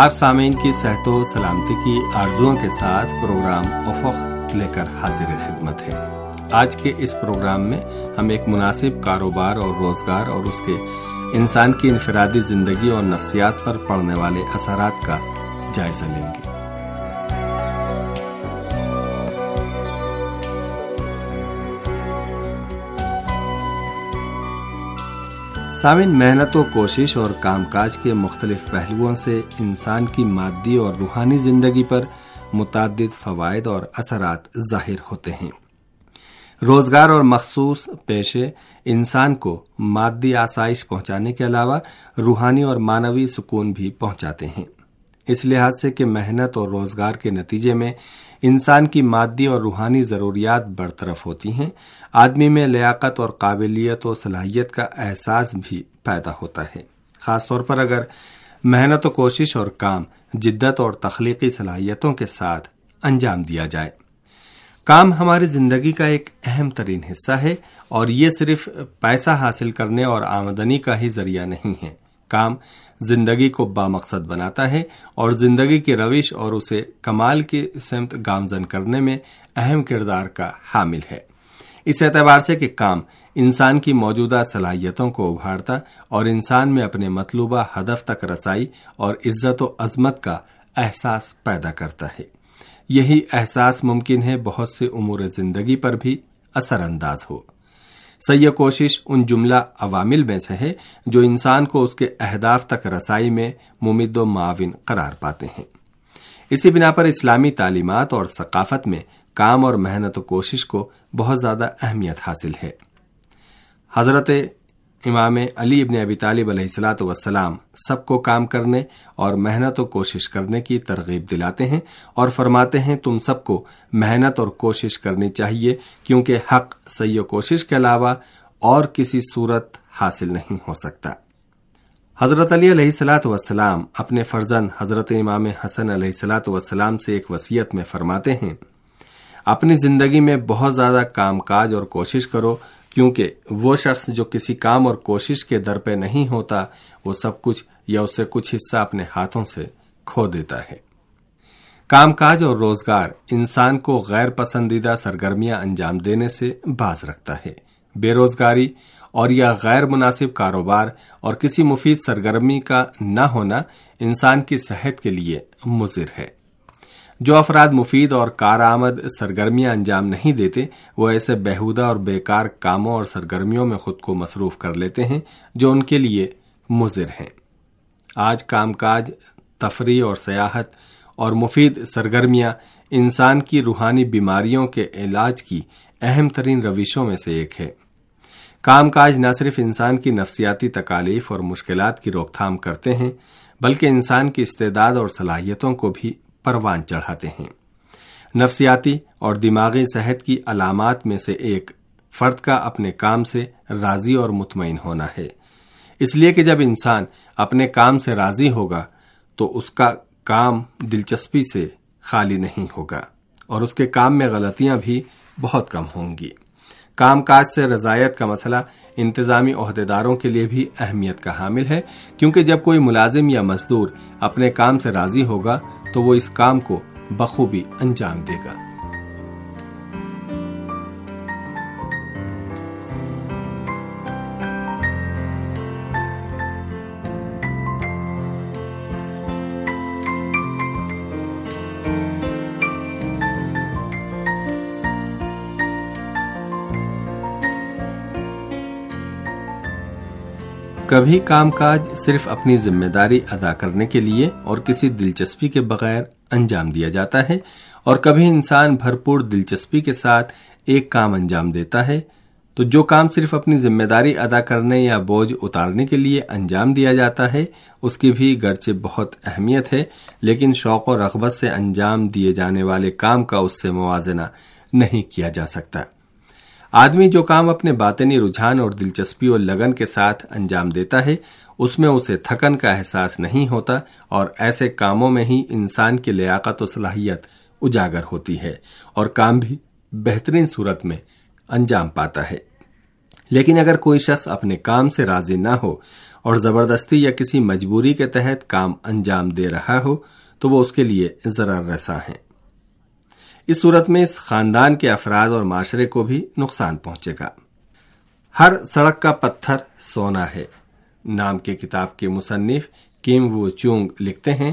آپ سامعین کی صحت و سلامتی کی آرزوؤں کے ساتھ پروگرام افق لے کر حاضر خدمت ہے۔ آج کے اس پروگرام میں ہم ایک مناسب کاروبار اور روزگار اور اس کے انسان کی انفرادی زندگی اور نفسیات پر پڑنے والے اثرات کا جائزہ لیں گے۔ سامعین، محنت و کوشش اور کام کاج کے مختلف پہلوؤں سے انسان کی مادی اور روحانی زندگی پر متعدد فوائد اور اثرات ظاہر ہوتے ہیں۔ روزگار اور مخصوص پیشے انسان کو مادی آسائش پہنچانے کے علاوہ روحانی اور معنوی سکون بھی پہنچاتے ہیں، اس لحاظ سے کہ محنت اور روزگار کے نتیجے میں انسان کی مادی اور روحانی ضروریات برطرف ہوتی ہیں، آدمی میں لیاقت اور قابلیت و صلاحیت کا احساس بھی پیدا ہوتا ہے، خاص طور پر اگر محنت و کوشش اور کام جدت اور تخلیقی صلاحیتوں کے ساتھ انجام دیا جائے۔ کام ہماری زندگی کا ایک اہم ترین حصہ ہے اور یہ صرف پیسہ حاصل کرنے اور آمدنی کا ہی ذریعہ نہیں ہے۔ کام زندگی کو بامقصد بناتا ہے اور زندگی کی روش اور اسے کمال کی سمت گامزن کرنے میں اہم کردار کا حامل ہے، اس اعتبار سے کہ کام انسان کی موجودہ صلاحیتوں کو ابھارتا اور انسان میں اپنے مطلوبہ ہدف تک رسائی اور عزت و عظمت کا احساس پیدا کرتا ہے۔ یہی احساس ممکن ہے بہت سے امور زندگی پر بھی اثر انداز ہو۔ صحیح کوشش ان جملہ عوامل میں سے ہے جو انسان کو اس کے اہداف تک رسائی میں ممد و معاون قرار پاتے ہیں۔ اسی بنا پر اسلامی تعلیمات اور ثقافت میں کام اور محنت و کوشش کو بہت زیادہ اہمیت حاصل ہے۔ حضرت امام علی ابن ابی طالب علیہ الصلاۃ والسلام سب کو کام کرنے اور محنت و کوشش کرنے کی ترغیب دلاتے ہیں اور فرماتے ہیں، تم سب کو محنت اور کوشش کرنی چاہیے کیونکہ حق سعی و کوشش کے علاوہ اور کسی صورت حاصل نہیں ہو سکتا۔ حضرت علی علیہ الصلاۃ والسلام اپنے فرزند حضرت امام حسن علیہ الصلاۃ والسلام سے ایک وصیت میں فرماتے ہیں، اپنی زندگی میں بہت زیادہ کام کاج اور کوشش کرو کیونکہ وہ شخص جو کسی کام اور کوشش کے در پہ نہیں ہوتا وہ سب کچھ یا اس سے کچھ حصہ اپنے ہاتھوں سے کھو دیتا ہے۔ کام کاج اور روزگار انسان کو غیر پسندیدہ سرگرمیاں انجام دینے سے باز رکھتا ہے۔ بے روزگاری اور یا غیر مناسب کاروبار اور کسی مفید سرگرمی کا نہ ہونا انسان کی صحت کے لیے مضر ہے۔ جو افراد مفید اور کارآمد سرگرمیاں انجام نہیں دیتے وہ ایسے بیہودہ اور بیکار کاموں اور سرگرمیوں میں خود کو مصروف کر لیتے ہیں جو ان کے لیے مضر ہیں۔ آج کام کاج، تفریح اور سیاحت اور مفید سرگرمیاں انسان کی روحانی بیماریوں کے علاج کی اہم ترین روشوں میں سے ایک ہے۔ کام کاج نہ صرف انسان کی نفسیاتی تکالیف اور مشکلات کی روک تھام کرتے ہیں بلکہ انسان کی استعداد اور صلاحیتوں کو بھی پروان چڑھاتے ہیں۔ نفسیاتی اور دماغی صحت کی علامات میں سے ایک فرد کا اپنے کام سے راضی اور مطمئن ہونا ہے، اس لیے کہ جب انسان اپنے کام سے راضی ہوگا تو اس کا کام دلچسپی سے خالی نہیں ہوگا اور اس کے کام میں غلطیاں بھی بہت کم ہوں گی۔ کام کاج سے رضایت کا مسئلہ انتظامی عہدیداروں کے لیے بھی اہمیت کا حامل ہے کیونکہ جب کوئی ملازم یا مزدور اپنے کام سے راضی ہوگا تو وہ اس کام کو بخوبی انجام دے گا۔ کبھی کام کاج صرف اپنی ذمہ داری ادا کرنے کے لیے اور کسی دلچسپی کے بغیر انجام دیا جاتا ہے، اور کبھی انسان بھرپور دلچسپی کے ساتھ ایک کام انجام دیتا ہے۔ تو جو کام صرف اپنی ذمہ داری ادا کرنے یا بوجھ اتارنے کے لیے انجام دیا جاتا ہے اس کی بھی گرچہ بہت اہمیت ہے، لیکن شوق و رغبت سے انجام دیے جانے والے کام کا اس سے موازنہ نہیں کیا جا سکتا۔ آدمی جو کام اپنے باطنی رجحان اور دلچسپی اور لگن کے ساتھ انجام دیتا ہے اس میں اسے تھکن کا احساس نہیں ہوتا، اور ایسے کاموں میں ہی انسان کی لیاقت و صلاحیت اجاگر ہوتی ہے اور کام بھی بہترین صورت میں انجام پاتا ہے۔ لیکن اگر کوئی شخص اپنے کام سے راضی نہ ہو اور زبردستی یا کسی مجبوری کے تحت کام انجام دے رہا ہو تو وہ اس کے لیے ضرر رساں ہیں. اس صورت میں اس خاندان کے افراد اور معاشرے کو بھی نقصان پہنچے گا. ہر سڑک کا پتھر سونا ہے نام کے کتاب کے مصنف کیم وو چونگ لکھتے ہیں،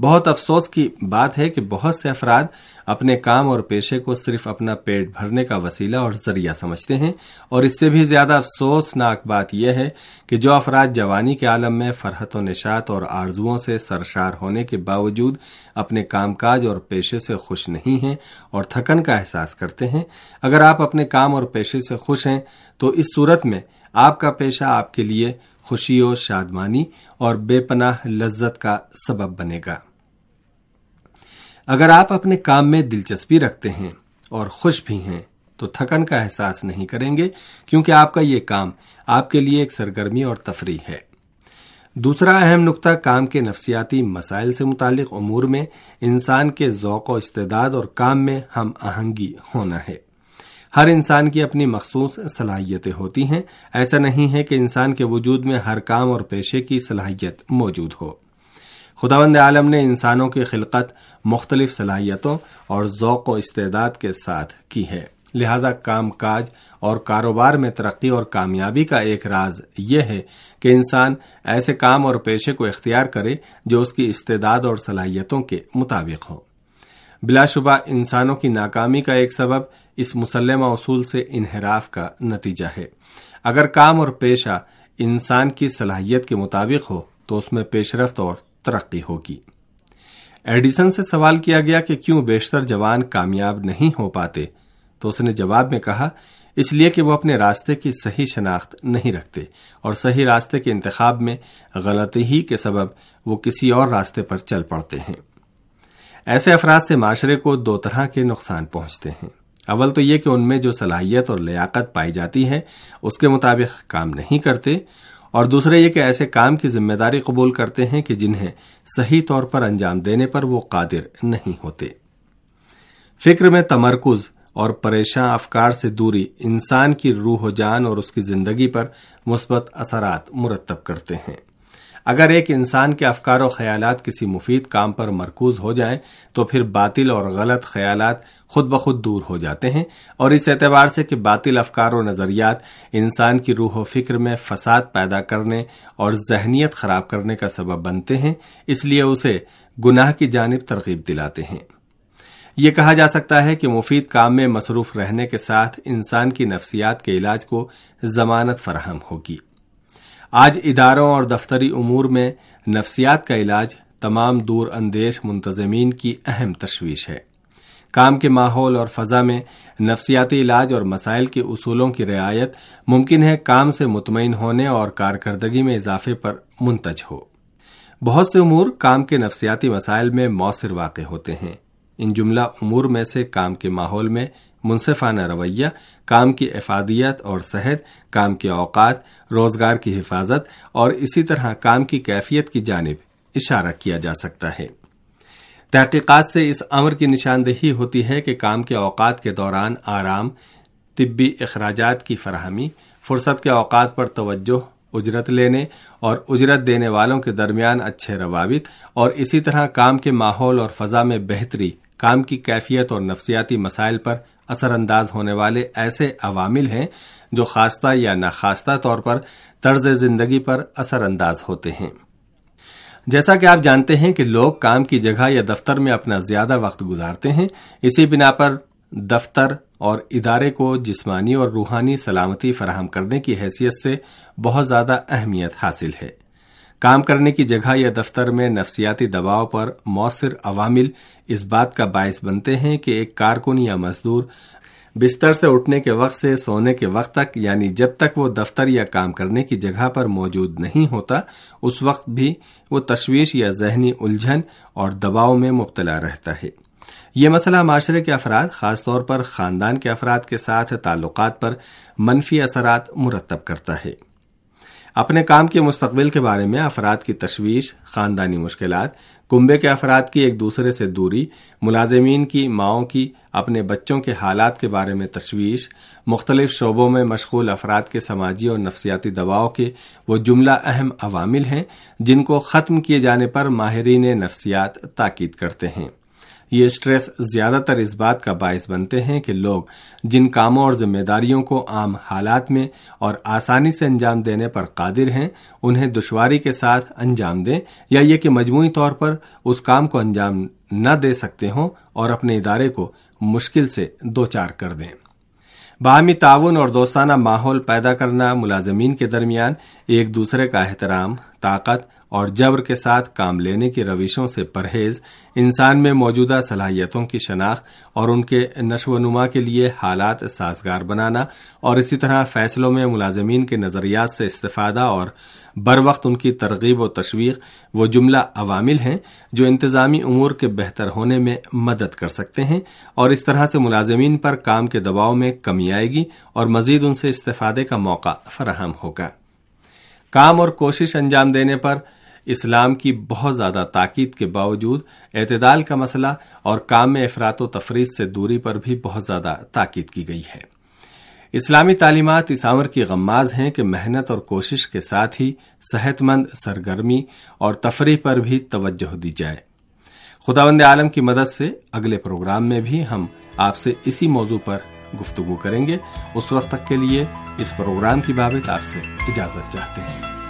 بہت افسوس کی بات ہے کہ بہت سے افراد اپنے کام اور پیشے کو صرف اپنا پیٹ بھرنے کا وسیلہ اور ذریعہ سمجھتے ہیں، اور اس سے بھی زیادہ افسوسناک بات یہ ہے کہ جو افراد جوانی کے عالم میں فرحت و نشاط اور آرزوؤں سے سرشار ہونے کے باوجود اپنے کام کاج اور پیشے سے خوش نہیں ہیں اور تھکن کا احساس کرتے ہیں، اگر آپ اپنے کام اور پیشے سے خوش ہیں تو اس صورت میں آپ کا پیشہ آپ کے لیے خوشی و شادمانی اور بے پناہ لذت کا سبب بنے گا. اگر آپ اپنے کام میں دلچسپی رکھتے ہیں اور خوش بھی ہیں تو تھکن کا احساس نہیں کریں گے، کیونکہ آپ کا یہ کام آپ کے لیے ایک سرگرمی اور تفریح ہے. دوسرا اہم نقطہ کام کے نفسیاتی مسائل سے متعلق امور میں انسان کے ذوق و استعداد اور کام میں ہم آہنگی ہونا ہے. ہر انسان کی اپنی مخصوص صلاحیتیں ہوتی ہیں، ایسا نہیں ہے کہ انسان کے وجود میں ہر کام اور پیشے کی صلاحیت موجود ہو. خداوند عالم نے انسانوں کی خلقت مختلف صلاحیتوں اور ذوق و استعداد کے ساتھ کی ہے، لہذا کام کاج اور کاروبار میں ترقی اور کامیابی کا ایک راز یہ ہے کہ انسان ایسے کام اور پیشے کو اختیار کرے جو اس کی استعداد اور صلاحیتوں کے مطابق ہو. بلا شبہ انسانوں کی ناکامی کا ایک سبب اس مسلمہ اصول سے انحراف کا نتیجہ ہے. اگر کام اور پیشہ انسان کی صلاحیت کے مطابق ہو تو اس میں پیش رفت اور ترقی ہوگی. ایڈیسن سے سوال کیا گیا کہ کیوں بیشتر جوان کامیاب نہیں ہو پاتے، تو اس نے جواب میں کہا اس لیے کہ وہ اپنے راستے کی صحیح شناخت نہیں رکھتے اور صحیح راستے کے انتخاب میں غلطی ہی کے سبب وہ کسی اور راستے پر چل پڑتے ہیں. ایسے افراد سے معاشرے کو دو طرح کے نقصان پہنچتے ہیں. اول تو یہ کہ ان میں جو صلاحیت اور لیاقت پائی جاتی ہے اس کے مطابق کام نہیں کرتے، اور دوسرے یہ کہ ایسے کام کی ذمہ داری قبول کرتے ہیں کہ جنہیں صحیح طور پر انجام دینے پر وہ قادر نہیں ہوتے. فکر میں تمرکز اور پریشاں افکار سے دوری انسان کی روح و جان اور اس کی زندگی پر مثبت اثرات مرتب کرتے ہیں. اگر ایک انسان کے افکار و خیالات کسی مفید کام پر مرکوز ہو جائیں تو پھر باطل اور غلط خیالات خود بخود دور ہو جاتے ہیں، اور اس اعتبار سے کہ باطل افکار و نظریات انسان کی روح و فکر میں فساد پیدا کرنے اور ذہنیت خراب کرنے کا سبب بنتے ہیں، اس لیے اسے گناہ کی جانب ترغیب دلاتے ہیں. یہ کہا جا سکتا ہے کہ مفید کام میں مصروف رہنے کے ساتھ انسان کی نفسیات کے علاج کو ضمانت فراہم ہوگی. آج اداروں اور دفتری امور میں نفسیات کا علاج تمام دور اندیش منتظمین کی اہم تشویش ہے. کام کے ماحول اور فضا میں نفسیاتی علاج اور مسائل کے اصولوں کی رعایت ممکن ہے کام سے مطمئن ہونے اور کارکردگی میں اضافے پر منتج ہو. بہت سے امور کام کے نفسیاتی مسائل میں مؤثر واقع ہوتے ہیں. ان جملہ امور میں سے کام کے ماحول میں منصفانہ رویہ، کام کی افادیت اور صحت، کام کے اوقات، روزگار کی حفاظت اور اسی طرح کام کی کیفیت کی جانب اشارہ کیا جا سکتا ہے. تحقیقات سے اس امر کی نشاندہی ہوتی ہے کہ کام کے اوقات کے دوران آرام، طبی اخراجات کی فراہمی، فرصت کے اوقات پر توجہ، اجرت لینے اور اجرت دینے والوں کے درمیان اچھے روابط اور اسی طرح کام کے ماحول اور فضا میں بہتری کام کی کیفیت اور نفسیاتی مسائل پر اثر انداز ہونے والے ایسے عوامل ہیں جو خواستہ یا ناخواستہ طور پر طرز زندگی پر اثر انداز ہوتے ہیں. جیسا کہ آپ جانتے ہیں کہ لوگ کام کی جگہ یا دفتر میں اپنا زیادہ وقت گزارتے ہیں، اسی بنا پر دفتر اور ادارے کو جسمانی اور روحانی سلامتی فراہم کرنے کی حیثیت سے بہت زیادہ اہمیت حاصل ہے. کام کرنے کی جگہ یا دفتر میں نفسیاتی دباؤ پر مؤثر عوامل اس بات کا باعث بنتے ہیں کہ ایک کارکن یا مزدور بستر سے اٹھنے کے وقت سے سونے کے وقت تک، یعنی جب تک وہ دفتر یا کام کرنے کی جگہ پر موجود نہیں ہوتا، اس وقت بھی وہ تشویش یا ذہنی الجھن اور دباؤ میں مبتلا رہتا ہے. یہ مسئلہ معاشرے کے افراد، خاص طور پر خاندان کے افراد کے ساتھ تعلقات پر منفی اثرات مرتب کرتا ہے. اپنے کام کے مستقبل کے بارے میں افراد کی تشویش، خاندانی مشکلات، کنبے کے افراد کی ایک دوسرے سے دوری، ملازمین کی، ماؤں کی، اپنے بچوں کے حالات کے بارے میں تشویش، مختلف شعبوں میں مشغول افراد کے سماجی اور نفسیاتی دباؤ کے وہ جملہ اہم عوامل ہیں جن کو ختم کیے جانے پر ماہرین نفسیات تاکید کرتے ہیں۔ یہ اسٹریس زیادہ تر اس بات کا باعث بنتے ہیں کہ لوگ جن کاموں اور ذمہ داریوں کو عام حالات میں اور آسانی سے انجام دینے پر قادر ہیں انہیں دشواری کے ساتھ انجام دیں، یا یہ کہ مجموعی طور پر اس کام کو انجام نہ دے سکتے ہوں اور اپنے ادارے کو مشکل سے دوچار کر دیں۔ باہمی تعاون اور دوستانہ ماحول پیدا کرنا، ملازمین کے درمیان ایک دوسرے کا احترام، طاقت اور جبر کے ساتھ کام لینے کی روشوں سے پرہیز، انسان میں موجودہ صلاحیتوں کی شناخت اور ان کے نشو و نما کے لیے حالات سازگار بنانا، اور اسی طرح فیصلوں میں ملازمین کے نظریات سے استفادہ اور بروقت ان کی ترغیب و تشویق وہ جملہ عوامل ہیں جو انتظامی امور کے بہتر ہونے میں مدد کر سکتے ہیں، اور اس طرح سے ملازمین پر کام کے دباؤ میں کمی آئے گی اور مزید ان سے استفادے کا موقع فراہم ہوگا۔ کام اور کوشش انجام دینے پر اسلام کی بہت زیادہ تاکید کے باوجود اعتدال کا مسئلہ اور کام میں افراط و تفریط سے دوری پر بھی بہت زیادہ تاکید کی گئی ہے۔ اسلامی تعلیمات اس امر کی غماز ہیں کہ محنت اور کوشش کے ساتھ ہی صحت مند سرگرمی اور تفریح پر بھی توجہ دی جائے۔ خداوند عالم کی مدد سے اگلے پروگرام میں بھی ہم آپ سے اسی موضوع پر گفتگو کریں گے۔ اس وقت تک کے لیے اس پروگرام کی بابت آپ سے اجازت چاہتے ہیں۔